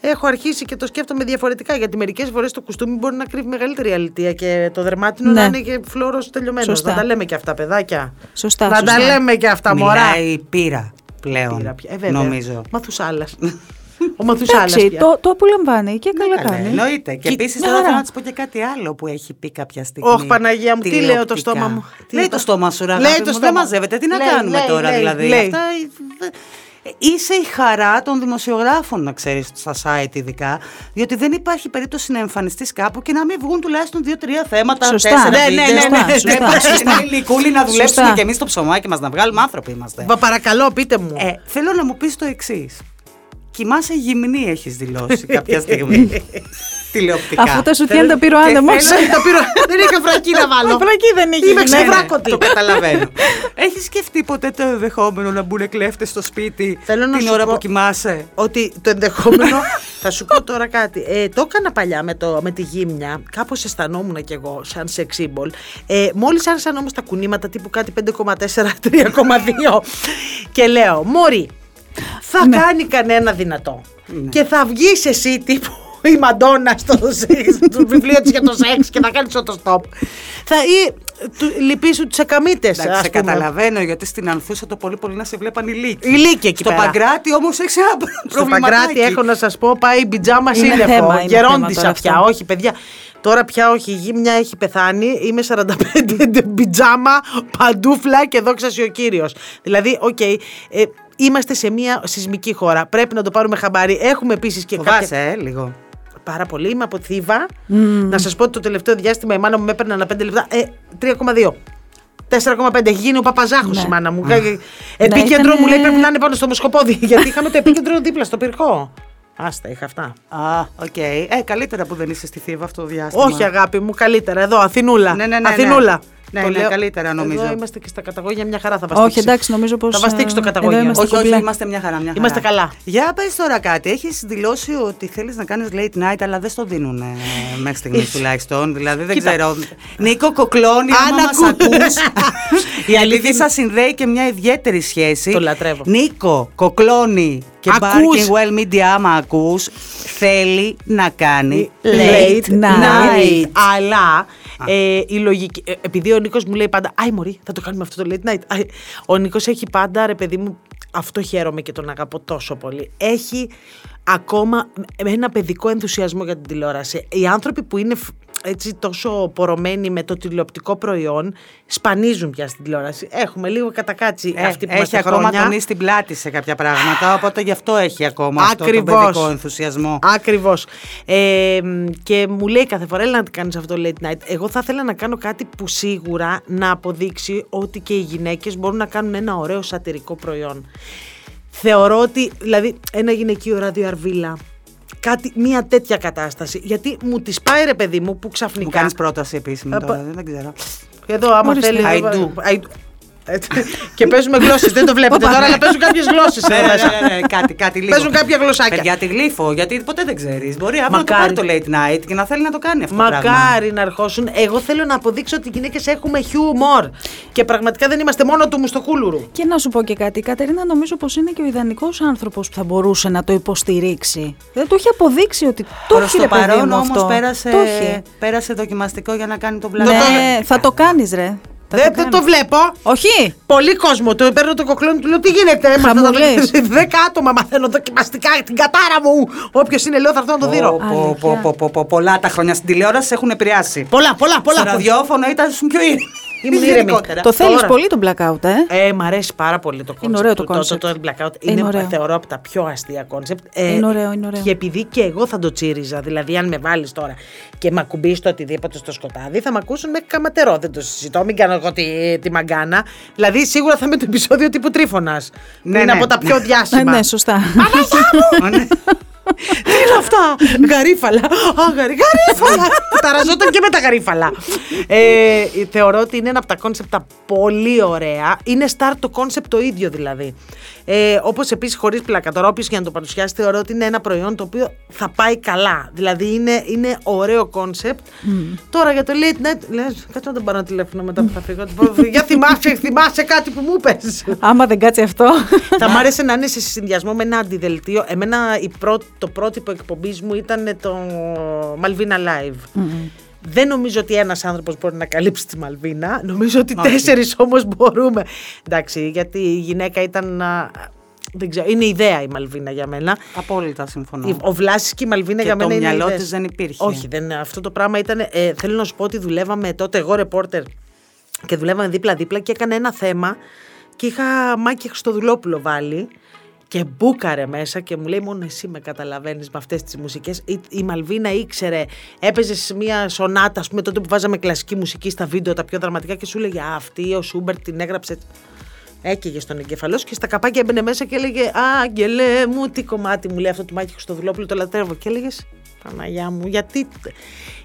έχω αρχίσει και το σκέφτομαι διαφορετικά. Γιατί μερικές φορές το κουστούμι μπορεί να κρύβει μεγαλύτερη αλητεία και το δερμάτινο να είναι και φλόρος τελειωμένο. Να τα λέμε και αυτά, παιδάκια. Σωστά. Να τα λέμε και αυτά, μωρά. Μιλάει πείρα πλέον. Νομίζω. Μαθουσάλας. Εντάξει, το απολαμβάνει και καλά κάνει. Εννοείται. Και επίσης θέλω να τη πω και κάτι άλλο που έχει πει κάποια στιγμή. Όχι, Παναγία μου, τι λέω το στόμα μου. Λέει το στόμα σου, ρε αγάπη μου, δεν μαζεύεται. Τι να κάνουμε τώρα, δηλαδή. Είσαι η χαρά των δημοσιογράφων, να ξέρεις, στα site ειδικά, διότι δεν υπάρχει περίπτωση να εμφανιστείς κάπου και να μην βγουν τουλάχιστον 2-3 θέματα. Σωστά. Ναι. Λικούλη να δουλέψουμε κι εμείς το ψωμάκι μας, να βγάλουμε, άνθρωποι είμαστε. Παρακαλώ, πείτε μου. Θέλω να μου πεις το εξής. Κοιμάσαι γυμνή, έχεις δηλώσει κάποια στιγμή. Τηλεοπτικά. Αυτό το σουτιέν το πήρε ο άνεμος. Δεν είχα φρακή να βάλω. Φρακή δεν είχε. Είμαι ξεβράκωτη. Το καταλαβαίνω. Έχεις σκεφτεί ποτέ το ενδεχόμενο να μπουν κλέφτες στο σπίτι την ώρα που κοιμάσαι? Ότι το ενδεχόμενο. Θα σου πω τώρα κάτι. Το έκανα παλιά με τη γύμνια. Κάπως αισθανόμουν κι εγώ σαν σεξ σύμβολ. Μόλις άρχισαν όμως τα κουνήματα τύπου κάτι 5,4, 3,2 και λέω, μωρή. Θα κάνει κανένα δυνατό. Και θα βγεις εσύ τύπου η Μαντόνα στο βιβλίο της για το σεξ και θα κάνεις ό το στόπ. Ή λυπήσου τους εκαμίτες. Σε καταλαβαίνω, γιατί στην Ανθούσα το πολύ πολύ να σε βλέπαν οι λύκοι. Οι λύκοι εκεί πέρα. Στο Παγκράτη όμως έχεις ένα προβληματάκι. Στο Παγκράτη έχω να σας πω, πάει η πιτζάμα σύννεφο. Γερόντισα πια, όχι παιδιά. Τώρα πια όχι, η γύμνια έχει πεθάνει, είμαι 45, πιτζάμα, παντούφλα και δόξα ο Κύριος. Δηλαδή, okay, είμαστε σε μια σεισμική χώρα. Πρέπει να το πάρουμε χαμπάρι. Έχουμε επίσης και φοβάσαι, κάποια... λίγο. Πάρα πολύ. Είμαι από Θήβα. Να σας πω ότι το τελευταίο διάστημα η μάνα μου με έπαιρνε ανά 5 λεπτά. 3,2. 4,5. Έχει γίνει ο Παπαζάχος η μάνα μου. Επίκεντρο μου λέει πρέπει να είναι πάνω στο Μοσκοπόδι. Γιατί είχαμε το επίκεντρο δίπλα στο Πυρκό. Άστα, είχα αυτά. Okay. Καλύτερα που δεν είσαι στη Θήβα αυτό το διάστημα. Όχι, αγάπη μου, καλύτερα. Εδώ, Αθηνούλα. Αθηνούλα. Ναι, καλύτερα νομίζω. Εδώ είμαστε και στα καταγόγια μια χαρά θα βαστίξει. Όχι, εντάξει, νομίζω πως. Θα βαστίξει το καταγόγια. Όχι, είμαστε μια χαρά. Είμαστε καλά. Για πες τώρα κάτι. Έχεις δηλώσει ότι θέλεις να κάνεις late night, αλλά δεν στο δίνουν μέχρι στιγμής τουλάχιστον. Δηλαδή δεν ξέρω. Νίκο Κοκλώνη, άμα μας ακούς. Η αλήθεια σας συνδέει και μια ιδιαίτερη σχέση. Το λατρεύω. Νίκο Κοκλώνη και Barkingwell Media, άμα ακούς, θέλει να κάνει late night. Αλλά η λογική. Επειδή ο Νίκος μου λέει πάντα, άι μωρή, θα το κάνουμε αυτό το late night. Ο Νίκος έχει πάντα, ρε παιδί μου, αυτό χαίρομαι και τον αγαπώ τόσο πολύ. Έχει ακόμα ένα παιδικό ενθουσιασμό για την τηλεόραση. Οι άνθρωποι που είναι έτσι τόσο πορωμένοι με το τηλεοπτικό προϊόν σπανίζουν πια στην τηλεόραση. Έχουμε λίγο κατακάτσει αυτή που έχει ακόμα τονίσει στην πλάτη σε κάποια πράγματα, οπότε γι' αυτό έχει ακόμα αυτό το παιδικό ενθουσιασμό. Ακριβώς. Και μου λέει κάθε φορά, έλα να κάνεις αυτό late night. Εγώ θα ήθελα να κάνω κάτι που σίγουρα να αποδείξει ότι και οι γυναίκες μπορούν να κάνουν ένα ωραίο σατυρικό προϊόν. Θεωρώ ότι, δηλαδή, ένα γυναικείο ράδιο Αρβίλα, κάτι, μια τέτοια κατάσταση. Γιατί μου τη πάει, ρε παιδί μου, που ξαφνικά. Μου κάνεις πρόταση επίσημη τώρα, δεν ξέρω. Εδώ, άμα θέλει. Και παίζουμε γλώσσες, δεν το βλέπετε τώρα, αλλά παίζουν κάποιες γλώσσες. Κάτι λίγο. Παίζουν κάποια γλωσσάκια. Για τη γλύφο, γιατί ποτέ δεν ξέρεις. Μπορεί άμα να το πάρει το late night και να θέλει να το κάνει αυτό. Μακάρι να αρχώσουν. Εγώ θέλω να αποδείξω ότι οι γυναίκες έχουμε χιούμορ. Και πραγματικά δεν είμαστε μόνο του μουστοκούλουρου. Και να σου πω και κάτι. Η Κατερίνα νομίζω πως είναι και ο ιδανικός άνθρωπος που θα μπορούσε να το υποστηρίξει. Δεν το έχει αποδείξει ότι το έχει. Προς το παρόν όμως πέρασε δοκιμαστικό για να κάνει τον πλάνο. Ναι, θα το κάνεις, ρε. Δεν το βλέπω. Όχι. Πολύ κόσμο. Το παίρνω το Κοκλώνη, του λέω τι γίνεται. Χαμουλές. 10 άτομα μαθαίνω δοκιμαστικά την κατάρα μου. Όποιος είναι, λέω, θα έρθω να το δίνω. Πολλά τα χρόνια στην τηλεόραση έχουν επηρεάσει. Πολλά. Στο ραδιόφωνο ήταν πιο ήδη. Ήμουν ήρεμη. Το θέλεις πολύ το blackout, μ' αρέσει πάρα πολύ το concept. Είναι ωραίο το concept. Το blackout είναι, θεωρώ, από τα πιο αστεία concept. Είναι ωραίο, είναι ωραίο. Και επειδή και εγώ θα το τσίριζα, δηλαδή αν με βάλεις τώρα και με ακουμπήσεις το οτιδήποτε στο σκοτάδι, θα με ακούσουν μέχρι καματερό. Δεν το συζητώ, μην κάνω εγώ τη μαγκάνα. Δηλαδή σίγουρα θα είμαι το επεισόδιο τύπου Τρίφωνας. Είναι από τα πιο διάσημα. Ναι, σωστά. Ανάγκη μου! Τι είναι αυτά, γαρίφαλα. Γαρίφαλα. Ταραζόταν και με τα γαρίφαλα. Θεωρώ ότι είναι ένα από τα κόνσεπτ πολύ ωραία. Είναι start το κόνσεπτ το ίδιο δηλαδή. Όπως επίσης χωρίς πλάκα. Τώρα, όποιος και να το παρουσιάσει, θεωρώ ότι είναι ένα προϊόν το οποίο θα πάει καλά. Δηλαδή είναι ωραίο κόνσεπτ. Τώρα για το late night, λες, κάτσε να τον πάρω τηλέφωνο μετά που θα φύγω. Για θυμάσαι κάτι που μου είπες. Άμα δεν κάτσει αυτό. Θα μ' άρεσε να είναι σε συνδυασμό με ένα αντιδελτίο. Εμένα το πρότυπο εκπομπής μου ήταν το Μαλβίνα Live. Δεν νομίζω ότι ένας άνθρωπος μπορεί να καλύψει τη Μαλβίνα. Νομίζω ότι τέσσερις όμως μπορούμε. Εντάξει, γιατί η γυναίκα ήταν... Δεν ξέρω, είναι ιδέα η Μαλβίνα για μένα. Απόλυτα συμφωνώ. Ο Βλάσης και η Μαλβίνα και για μένα είναι ιδέες. Το μυαλό της δεν υπήρχε. Όχι, αυτό το πράγμα ήταν... θέλω να σου πω ότι δουλεύαμε τότε εγώ ρεπόρτερ και δουλεύαμε δίπλα-δίπλα και έκανα ένα θέμα και είχα Μάκη Χριστοδουλόπουλο βάλει. Και μπούκαρε μέσα και μου λέει: μόνο εσύ με καταλαβαίνεις με αυτές τις μουσικές. Η Μαλβίνα ήξερε, έπαιζε σε μια σονάτα, ας πούμε, τότε που βάζαμε κλασική μουσική στα βίντεο, τα πιο δραματικά, και σου έλεγε: αυτή ο Σούμπερ την έγραψε. Έκαιγε στον εγκεφαλό σου και στα καπάκια έμπαινε μέσα και έλεγε: Άγγελε μου, τι κομμάτι μου λέει αυτό του Μάκη Χριστοδουλόπουλου, το λατρεύω. Και έλεγε: Παναγιά μου, γιατί.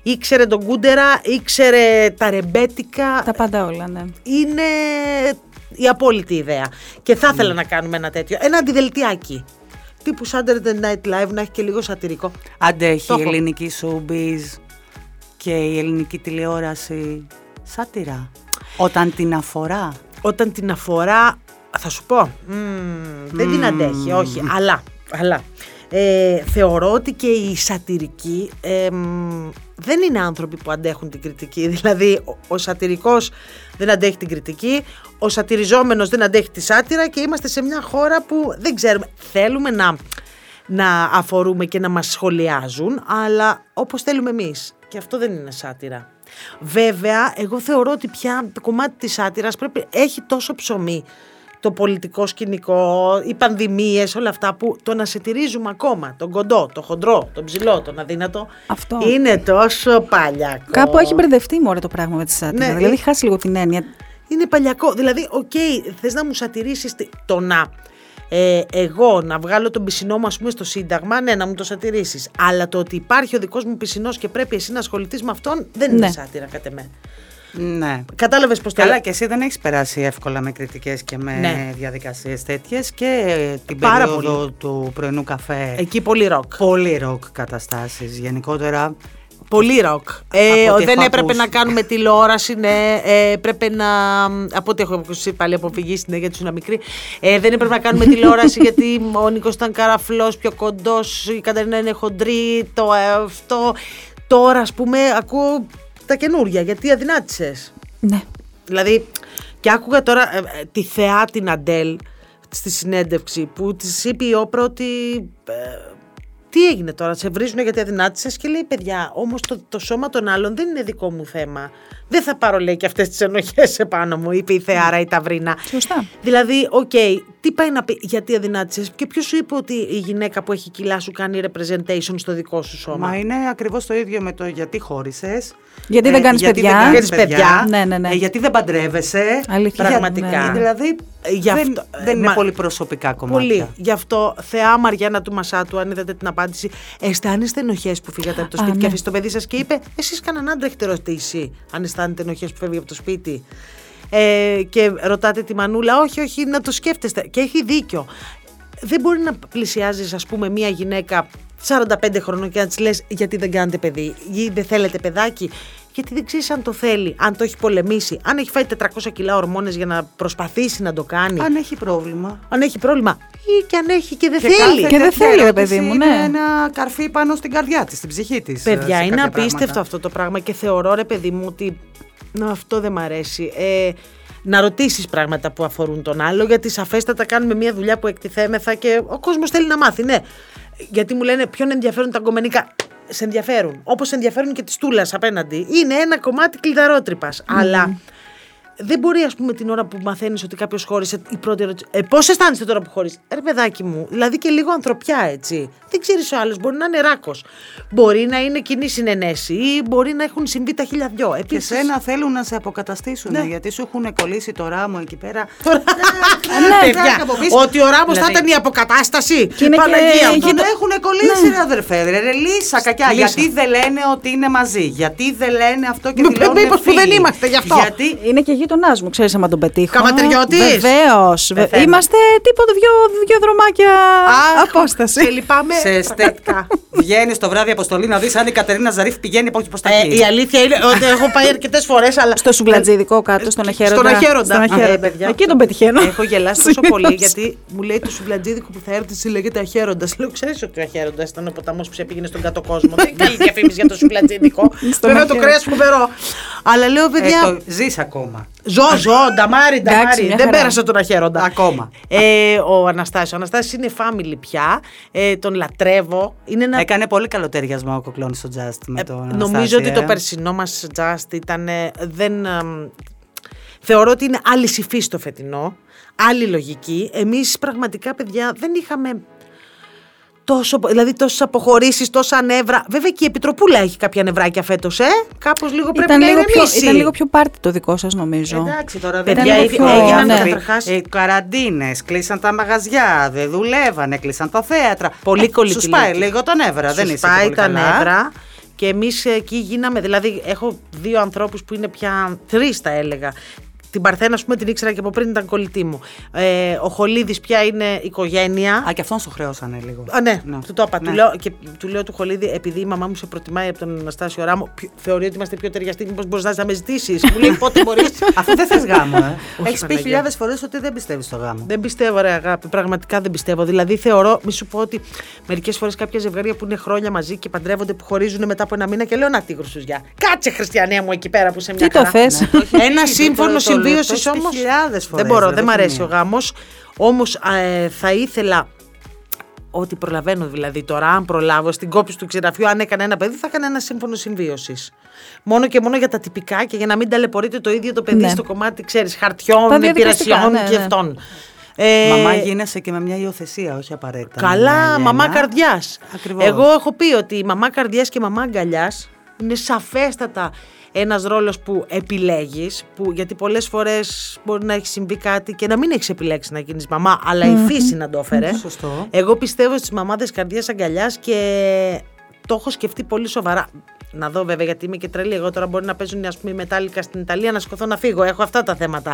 Ήξερε τον Κούντερα, ήξερε τα ρεμπέτικα. Τα πάντα όλα, ναι. Είναι. Η απόλυτη ιδέα. Και θα ήθελα να κάνουμε ένα τέτοιο. Ένα αντιδελτιάκι. Τύπου Saturday Night Live, να έχει και λίγο σατυρικό. Αντέχει η ελληνική showbiz και η ελληνική τηλεόραση σάτυρα. Όταν την αφορά. Όταν την αφορά, θα σου πω. Δεν την αντέχει, όχι. Αλλά. Θεωρώ ότι και οι σατυρικοί δεν είναι άνθρωποι που αντέχουν την κριτική. Δηλαδή ο σατυρικός δεν αντέχει την κριτική, ο σατιριζόμενος δεν αντέχει τη σάτυρα και είμαστε σε μια χώρα που δεν ξέρουμε. Θέλουμε να αφορούμε και να μας σχολιάζουν, αλλά όπως θέλουμε εμείς, και αυτό δεν είναι σάτυρα. Βέβαια εγώ θεωρώ ότι πια το κομμάτι της σάτυρας έχει τόσο ψωμί, το πολιτικό σκηνικό, οι πανδημίες, όλα αυτά, που το να σε τηρίζουμε ακόμα, τον κοντό, τον χοντρό, τον ψηλό, τον αδύνατο, αυτό είναι τόσο παλιακό. Κάπου έχει μπερδευτεί μωρέ το πράγμα με τη σάτυρα, ναι, δηλαδή έχει χάσει λίγο την έννοια. Είναι παλιακό, δηλαδή θες να μου σατιρίσεις το να... εγώ να βγάλω τον πισινό μου, ας πούμε, στο Σύνταγμα, ναι, να μου το σατιρίσεις. Αλλά το ότι υπάρχει ο δικός μου πισινός και πρέπει εσύ να ασχοληθείς με αυτόν, δεν είναι σάτυρα κατά μένα. Ναι. Κατάλαβες πως καλά, και εσύ δεν έχεις περάσει εύκολα με κριτικές και με διαδικασίες τέτοιες. Και την πάρα περίοδο πολύ του πρωινού καφέ. Εκεί πολύ ροκ. Πολύ ροκ καταστάσεις γενικότερα. Πολύ ροκ. Δεν έπρεπε να κάνουμε τηλεόραση, ναι. Πρέπει να. Από ό,τι έχω ακούσει, πάλι αποφυγή στην γιατί σου είναι μικρή. Δεν έπρεπε να κάνουμε τηλεόραση γιατί ο Νίκος ήταν καραφλός, πιο κοντός, η Κατερίνα είναι χοντρή. Αυτό. Τώρα, ας πούμε, ακούω τα καινούρια γιατί αδυνάτησες. Ναι. Δηλαδή, και άκουγα τώρα τη Θεά την Αντέλ στη συνέντευξη που της είπε η Όπρα ότι. Τι έγινε τώρα, σε βρίζουν γιατί αδυνάτησες, και λέει: παιδιά, όμως το σώμα των άλλων δεν είναι δικό μου θέμα. Δεν θα πάρω, λέει, και αυτές τις ενοχές επάνω μου, είπε η Θεάρα η Ταυρίνα. Σωστά. Δηλαδή, τι πάει να πει γιατί αδυνάτησες, και ποιος σου είπε ότι η γυναίκα που έχει κιλά σου κάνει representation στο δικό σου σώμα. Μα είναι ακριβώς το ίδιο με το γιατί χώρισες. Γιατί δεν κάνεις παιδιά. Ναι. Γιατί δεν παντρεύεσαι. Αλήθεια. Πραγματικά. Ναι. Δηλαδή, δεν είναι πολύ προσωπικά κομμάτια. Πολύ. Γι' αυτό, Θεά Μαριάννα του Μασάτου, αν είδατε την απάντηση, αισθάνεστε ενοχές που φύγατε από το σπίτι και αφήσετε το παιδί σας, και είπε: εσείς κανέναν άντρα έχετε ρωτήσει αν αισθάνετε ενοχές που φεύγει από το σπίτι. Και ρωτάτε τη μανούλα, όχι, να το σκέφτεστε. Και έχει δίκιο. Δεν μπορεί να πλησιάζεις, ας πούμε, μία γυναίκα 45 χρονών και να της λες: γιατί δεν κάνετε παιδί, ή δεν θέλετε παιδάκι. Γιατί δεν ξέρεις αν το θέλει, αν το έχει πολεμήσει, αν έχει φάει 400 κιλά ορμόνες για να προσπαθήσει να το κάνει. Αν έχει πρόβλημα. Ή και αν έχει και δεν θέλει. Και δεν θέλει, ρε παιδί μου, ναι. Είναι ένα καρφί πάνω στην καρδιά της, στην ψυχή της. Παιδιά, είναι απίστευτο αυτό το πράγμα, και θεωρώ, ρε παιδί μου, ότι αυτό δεν μ' αρέσει. Να ρωτήσεις πράγματα που αφορούν τον άλλο, γιατί σαφέστατα κάνουμε μια δουλειά που εκτιθέμεθα και ο κόσμος θέλει να μάθει, ναι. Γιατί μου λένε ποιον ενδιαφέρουν τα κομμενικά. Σε ενδιαφέρουν. Όπως ενδιαφέρουν και τις τούλας απέναντι. Είναι ένα κομμάτι κλειδαρότρυπας. Αλλά δεν μπορεί, ας πούμε, την ώρα που μαθαίνεις ότι κάποιος χώρισε, η πρώτη ερώτηση. Πώς αισθάνεσαι τώρα που χώρισε? Ρε παιδάκι μου, δηλαδή και λίγο ανθρωπιά, έτσι. Δεν ξέρεις ο άλλος, μπορεί να είναι ράκος. Μπορεί να είναι κοινή συνενέση ή μπορεί να έχουν συμβεί τα χίλια δυο. Επίσης... Και σένα θέλουν να σε αποκαταστήσουν, ναι. Γιατί σου έχουν κολλήσει το ράμο εκεί πέρα. Ότι ο ράμος θα ήταν η αποκατάσταση. Παναγία μου. Τον έχουν κολλήσει, ρε αδερφέ. Ρε λύσα κακιά. Γιατί δεν λένε ότι είναι μαζί? Γιατί δεν λένε αυτό και δηλώνουν? Μήπως που δεν είμαστε γι' αυτό? Γιατί είναι και γείτονάς μου, ξέρεις, άμα τον πετύχω. Καματεριώτης. Βεβαίως. Είμαστε τίποτα δυο δρομάκια απόσταση. Και λυπάμαι. Σε στέκα. Βγαίνεις το βράδυ αποστολή να δεις αν η Κατερίνα Ζαρίφη πηγαίνει προς τα εκεί. Η αλήθεια είναι ότι έχω πάει αρκετές φορές, αλλά. Στο σουβλατζίδικο κάτω, στον Αχέροντα. Εκεί τον πετυχαίνω. Έχω γελάσει τόσο πολύ, γιατί μου λέει το σουβλατζίδικο που θα έρθει λέγεται Αχέροντα. Λέω, ξέρεις ότι ο Αχέροντα ήταν ο ποταμό που σε πήγαινε στον κάτω κόσμο. Δεν είναι καλή διαφήμιση για το σουβλατζίδικο. Βέβαια το κρέα φοβερό. Αλλά λέω, παιδιά. Ζεις ακόμα. Ζω, νταμάρι. Δεν πέρασε τον Αχέροντα. Ακόμα. Ο Αναστάσιος. Ο Αναστάσιος είναι family πια. Τον λατρεύω. Έκανε πολύ καλό ταιριασμό ο Κοκλώνης στο Just με τον Αναστάσιο. Νομίζω ότι το περσινό μας Just ήταν. Θεωρώ ότι είναι άλλη υφή στο φετινό. Άλλη λογική. Εμείς πραγματικά, παιδιά, δεν είχαμε. Δηλαδή τόσες αποχωρήσεις, τόσα νεύρα. Βέβαια και η Επιτροπούλα έχει κάποια νευράκια φέτος, Κάπως λίγο πρέπει να ηρεμήσει. Ήταν λίγο πιο πάρτι το δικό σας, νομίζω. Εντάξει, τώρα δεν έγιναν καταρχάς. Καραντίνες, κλείσαν τα μαγαζιά, δεν δουλεύανε, κλείσαν τα θέατρα. Πολύ κολλητή. Σου πάει λίγο τα νεύρα, δεν είσαι πολύ καλά. Σου πάει τα νεύρα. Και εμείς εκεί γίναμε, δηλαδή έχω δύο ανθρώπους που είναι πια τρεις, θα έλεγα. Την Παρθένα, ας πούμε, την ήξερα και από πριν, ήταν κολλητή μου. Ο Χολίδης πια είναι οικογένεια. Α, και αυτόν σου χρεώσανε λίγο. Ναι. Του το είπα. Ναι. Του λέω του Χολίδη, επειδή η μαμά μου σε προτιμάει από τον Αναστάσιο Ράμο, θεωρεί ότι είμαστε πιο ταιριαστοί. Μήπως μπορείς να με ζητήσεις? Μου λέει, πότε μπορείς. Αφού δεν θες γάμο, Έχεις πει χιλιάδες φορές ότι δεν πιστεύεις στο γάμο. Δεν πιστεύω, ρε αγάπη. Πραγματικά δεν πιστεύω. Δηλαδή θεωρώ, μη σου πω ότι μερικές φορές κάποια ζευγάρια που είναι χρόνια μαζί και παντρεύονται, που χωρίζουν μετά από ένα μήνα και λέω, να τη γρουσουζιά. Κάτσε, Χριστιανέ μου, εκεί πέρα που σε μια χαρά. Ένα σύμφωνο συμβεί. Όμως, φορές, δεν μπορώ, δεν μ' αρέσει ο γάμος. Όμως θα ήθελα, ό,τι προλαβαίνω δηλαδή τώρα, αν προλάβω στην κόπη του ξηραφιού, αν έκανα ένα παιδί, θα έκανα ένα σύμφωνο συμβίωσης. Μόνο και μόνο για τα τυπικά και για να μην ταλαιπωρείται το ίδιο το παιδί στο κομμάτι, ξέρεις, χαρτιών, υπηρεσιών και αυτών. Μαμά γίνεσαι και με μια υιοθεσία, όχι απαραίτητα. Καλά, μαμά καρδιάς. Εγώ έχω πει ότι η μαμά καρδιάς και η μαμά αγκαλιάς είναι σαφέστατα ένας ρόλος που επιλέγεις, γιατί πολλές φορές μπορεί να έχει συμβεί κάτι και να μην έχεις επιλέξει να γίνεις μαμά, αλλά η φύση να το έφερε. Σωστό. Εγώ πιστεύω στις μαμάδες καρδιάς αγκαλιάς και το έχω σκεφτεί πολύ σοβαρά. Να δω βέβαια, γιατί είμαι και τρελή. Εγώ τώρα μπορεί να παίζουν, ας πούμε, οι Metallica στην Ιταλία, να σηκωθώ να φύγω. Έχω αυτά τα θέματα.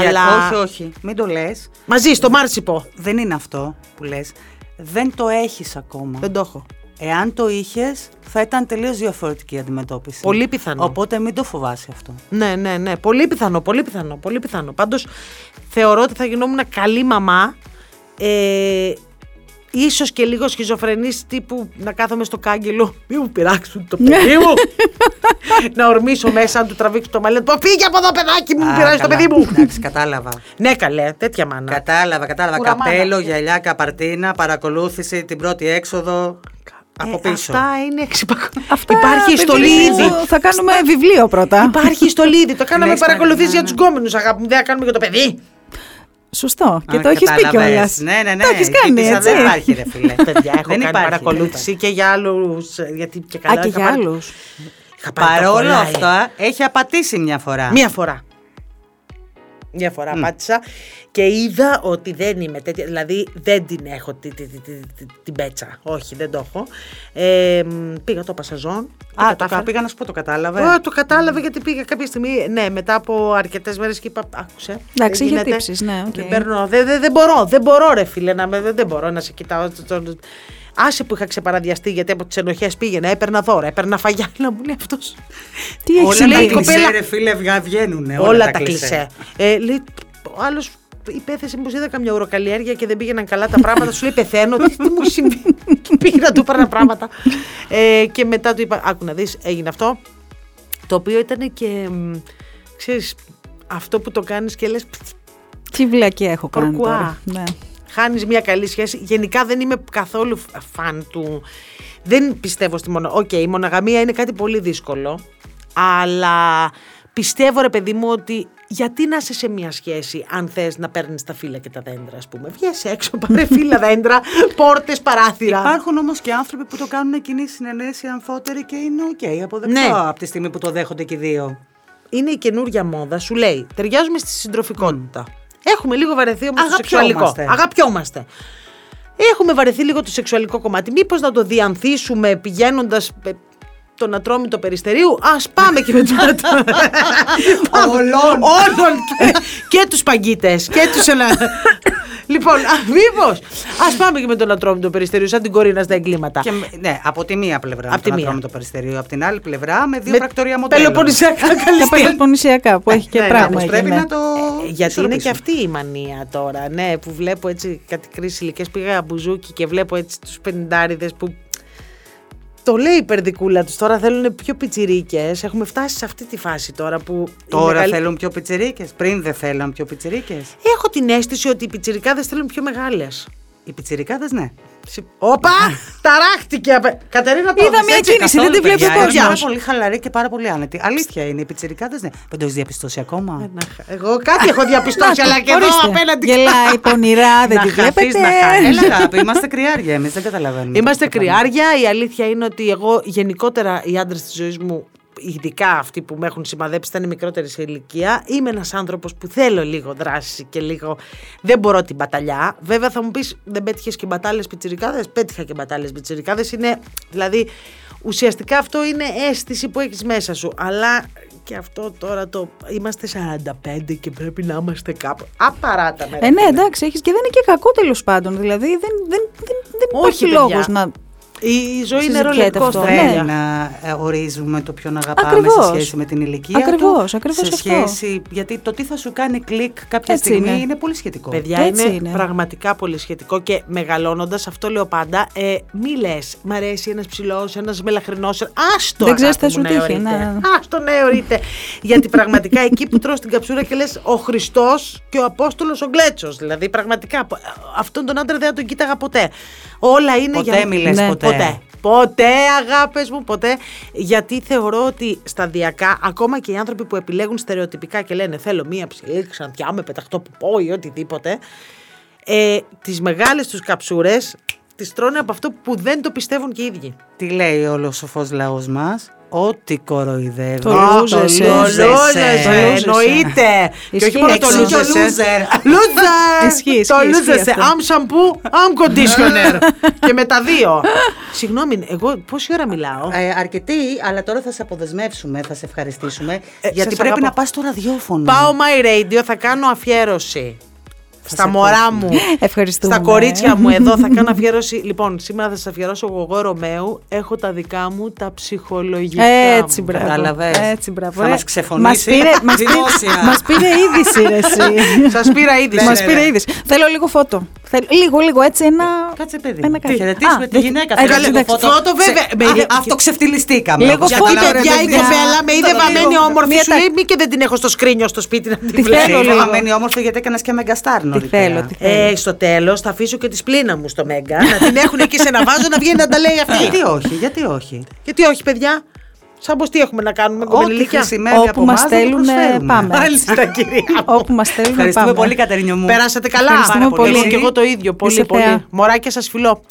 Αλλά... Όχι, μην το λες. Μαζί, στο Μάρσιπο. Δεν είναι αυτό που λες. Δεν το έχεις ακόμα. Δεν το έχω. Εάν το είχες, θα ήταν τελείως διαφορετική η αντιμετώπιση. Πολύ πιθανό. Οπότε μην το φοβάσαι αυτό. Ναι. Πολύ πιθανό. Πάντως θεωρώ ότι θα γινόμουν καλή μαμά. Ίσως και λίγο σχιζοφρενής, τύπου να κάθομαι στο κάγκελο. Μη μου πειράξουν το παιδί μου. Να ορμήσω μέσα, να του τραβήξω το μαλλί. Φύγε από εδώ, παιδάκι μου, μου πειράζει το παιδί μου. Εντάξει, κατάλαβα. Ναι, καλέ, τέτοια μάνα. Κατάλαβα. Καπέλο, γυαλιά, καπαρτίνα, παρακολούθηση, την πρώτη έξοδο. Από πίσω. Αυτά είναι υπάρχει ιστολή ήδη. Θα κάνουμε βιβλίο πρώτα. Υπάρχει ιστολή ήδη. Το κάναμε παρακολουθήσει για τους γκόμενους, αγάπη μου. Δεν θα κάνουμε για το παιδί. Σωστό. Και το έχεις πει κιόλας. Ναι. Το έχεις κάνει, έτσι. Δεν υπάρχει, ρε φίλε. Δεν υπάρχει παρακολούθηση και για άλλους. Γιατί και καλά. Α, και για άλλους. Παρόλα αυτά, έχει απατήσει μια φορά. Μια φορά απάτησα και είδα ότι δεν είμαι τέτοια, δηλαδή δεν την έχω την πέτσα, όχι, δεν το έχω. Πήγα το πασαζόν. Πήγα να σου πω, το κατάλαβε. Το κατάλαβε, γιατί πήγα κάποια στιγμή, ναι, μετά από αρκετές μέρες και είπα, άκουσε. Εντάξει, είχε τύψεις, ναι. Δεν μπορώ ρε φίλε, δεν μπορώ να σε κοιτάω. Άσε που είχα ξεπαραδιαστεί, γιατί από τις ενοχές πήγαινα, έπαιρνα δώρα, έπαιρνα φαγιά, να μου λέει αυτός. Τι έχεις, όλα λέει, τα κλισέ, ρε φίλε, βγαίνουνε. Όλα τα κλισέ. Λέει, ο άλλος υπέθεσε, μήπως είδα καμιά ουροκαλλιέργεια και δεν πήγαιναν καλά τα πράγματα. Σου λέει, πεθαίνω, τι μου συμβεί? Πήγαινα, του έπαιρνα πράγματα. Και μετά του είπα, άκου να δεις, έγινε αυτό. Το οποίο ήταν και, ξέρεις, αυτό που το κάνεις και λες, τι βλακία έχω κάνει τώρα. Χάνεις μια καλή σχέση. Γενικά δεν είμαι καθόλου φαν του. Δεν πιστεύω στη μονογαμία. Η μονογαμία είναι κάτι πολύ δύσκολο. Αλλά πιστεύω, ρε παιδί μου, ότι γιατί να είσαι σε μια σχέση αν θες να παίρνεις τα φύλλα και τα δέντρα, ας πούμε. Βγες έξω, πάρε φύλλα, δέντρα, πόρτες, παράθυρα. Υπάρχουν όμως και άνθρωποι που το κάνουν κοινή συνενέση αμφότερη και είναι οκ, αποδεκτό, ναι, από τη στιγμή που το δέχονται και οι δύο. Είναι η καινούργια μόδα, σου λέει, ταιριάζουμε στη συντροφικότητα. Έχουμε λίγο βαρεθεί όμως το σεξουαλικό. Αγαπιόμαστε. Έχουμε βαρεθεί λίγο το σεξουαλικό κομμάτι. Μήπως να το διανθίσουμε πηγαίνοντας τον ατρόμητο περιστερίου, ας πάμε και με τους όλων και τους παγκίτες και τους λοιπόν, αμήπως, ας πάμε και με τον ατρόμητο περιστερίου, σαν την Κορίνα στα εγκλήματα. Και, ναι, από τη μία πλευρά από τον ατρόμητο περιστερίου, από την άλλη πλευρά με δύο πρακτορία μοντέλων. Πελοποννησιακά που έχει και πράγματα. Πρέπει να το. Γιατί είναι και αυτή η μανία τώρα, ναι, που βλέπω έτσι κάτι κρίσεις ηλικίες, πήγα μπουζούκι και βλέπω έτσι τους πενηντάριδες που. Το λέει η περδικούλα τους, τώρα θέλουν πιο πιτσιρίκες. Έχουμε φτάσει σε αυτή τη φάση τώρα που. Τώρα θέλουν πιο πιτσιρίκες. Πριν δεν θέλαν πιο πιτσιρίκες. Έχω την αίσθηση ότι οι πιτσιρικάδες θέλουν πιο μεγάλες. Οι πιτσιρικάδες, ναι. Όπα! Ταράχτηκε! Κατερίνα, είδα μια κίνηση, δεν τη βλέπω πια. Πάρα πολύ χαλαρή και πάρα πολύ άνετη. Αλήθεια είναι, οι πιτσιρικάδες, ναι. Δεν το έχεις διαπιστώσει ακόμα. Εγώ κάτι έχω διαπιστώσει, αλλά και εδώ απέναντι. Γελάει πονηρά, δεν τη βλέπετε. Είμαστε κρυάρια, εμείς δεν καταλαβαίνουμε. Είμαστε κρυάρια. Η αλήθεια είναι ότι εγώ γενικότερα οι άντρες της ζωής μου, ειδικά αυτοί που με έχουν σημαδέψει, ήταν μικρότερη σε ηλικία. Είμαι ένας άνθρωπος που θέλω λίγο δράση και λίγο. Δεν μπορώ την μπαταλιά. Βέβαια, θα μου πεις, δεν πέτυχες και μπατάλες πιτσιρικάδες. Πέτυχα και μπατάλες πιτσιρικάδες. Είναι, δηλαδή, ουσιαστικά αυτό είναι αίσθηση που έχεις μέσα σου. Αλλά και αυτό τώρα το. Είμαστε 45 και πρέπει να είμαστε κάπου. Απαράτα μέρα. Ναι, εντάξει, έχεις. Και δεν είναι και κακό τέλος πάντων. Δηλαδή, δεν υπάρχει λόγος να. Η ζωή είναι ρολεκόστρα. Πρέπει να ορίζουμε το ποιον αγαπάμε. Ακριβώς. Σε σχέση με την ηλικία. Ακριβώς. Σε σχέση. Αυτό. Γιατί το τι θα σου κάνει κλικ κάποια έτσι στιγμή είναι πολύ σχετικό. Παιδιά, είναι πραγματικά πολύ σχετικό και μεγαλώνοντας, αυτό λέω πάντα. Μη λες, μ' αρέσει ένας ψηλός, ένας μελαχρινός. Άστο! Δεν ξέρεις τι θα σου τύχει. Άστο, ναι, ορίτε. Γιατί πραγματικά εκεί που τρως την καψούρα και λες ο Χριστός και ο Απόστολος ο Γκλέτσος. Δηλαδή πραγματικά αυτόν τον άντρα δεν θα τον κοίταγα ποτέ. Όλα είναι για Ποτέ, αγάπες μου, ποτέ. Γιατί θεωρώ ότι σταδιακά, ακόμα και οι άνθρωποι που επιλέγουν στερεοτυπικά και λένε θέλω μία ψηλή, ξανθιά με πεταχτό που πω ή οτιδήποτε, τις μεγάλες τους καψούρες τις τρώνε από αυτό που δεν το πιστεύουν και οι ίδιοι. Τι λέει όλο ο σοφός λαός μας? Ότι κοροϊδεύει. Το λούζεσαι. Εννοείται. Και όχι μόνο το λούζεσαι. Το λούζεσαι. Αμ σαμπού, αμ κοντίσιονερ. Και με τα δύο. Συγγνώμη, εγώ πόση ώρα μιλάω? Αρκετή, αλλά τώρα θα σε αποδεσμεύσουμε, θα σε ευχαριστήσουμε. Γιατί πρέπει να πας στο ραδιόφωνο. Πάω My Radio, θα κάνω αφιέρωση. Στα μωρά μου, στα κορίτσια μου εδώ θα κάνω αφιέρωση. Λοιπόν, σήμερα θα σας αφιερώσω εγώ Ρωμαίου. Έχω τα δικά μου, τα ψυχολογικά. Έτσι μπράβο. Έτσι, μπράβο. Θα μας ξεφωνήσει. Μας πήρε είδηση εσύ. Σας πήρα είδηση. Μας πήρε είδηση. Θέλω λίγο φώτο. Λίγο έτσι ένα. Κάτσε παιδί. Χαιρετήσουμε τη γυναίκα. Φώτο βέβαια. Αυτοξευτιλιστήκαμε. Λίγο φώτο. Η κοπέλα με είδε βαμμένη όμορφη. Σου λέει μη και δεν την έχω στο σκρίνιο στο σπίτι να την βλέπω. Βαμμένη όμορφη γιατί έκανα και μεγκαστάρνο. Θέλω. Στο τέλος θα αφήσω και τη σπλήνα μου στο Μέγκα. Να την έχουν εκεί σε ένα βάζο να βγαίνει να τα λέει αυτή. Γιατί όχι, παιδιά. Σαν πως τι έχουμε να κάνουμε με την ηλικία. Όπου μας στέλνουν πάμε. Μάλιστα, κυρία. Όπου μας στέλνουν πάμε. Ευχαριστούμε πολύ, Κατερίνιο μου. Περάσατε καλά. Πολύ. Και εγώ το ίδιο. Πολύ. Μωράκια σας φιλώ.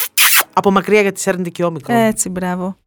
Από μακριά γιατί σέρνετε και όμικρο. Έτσι, μπράβο.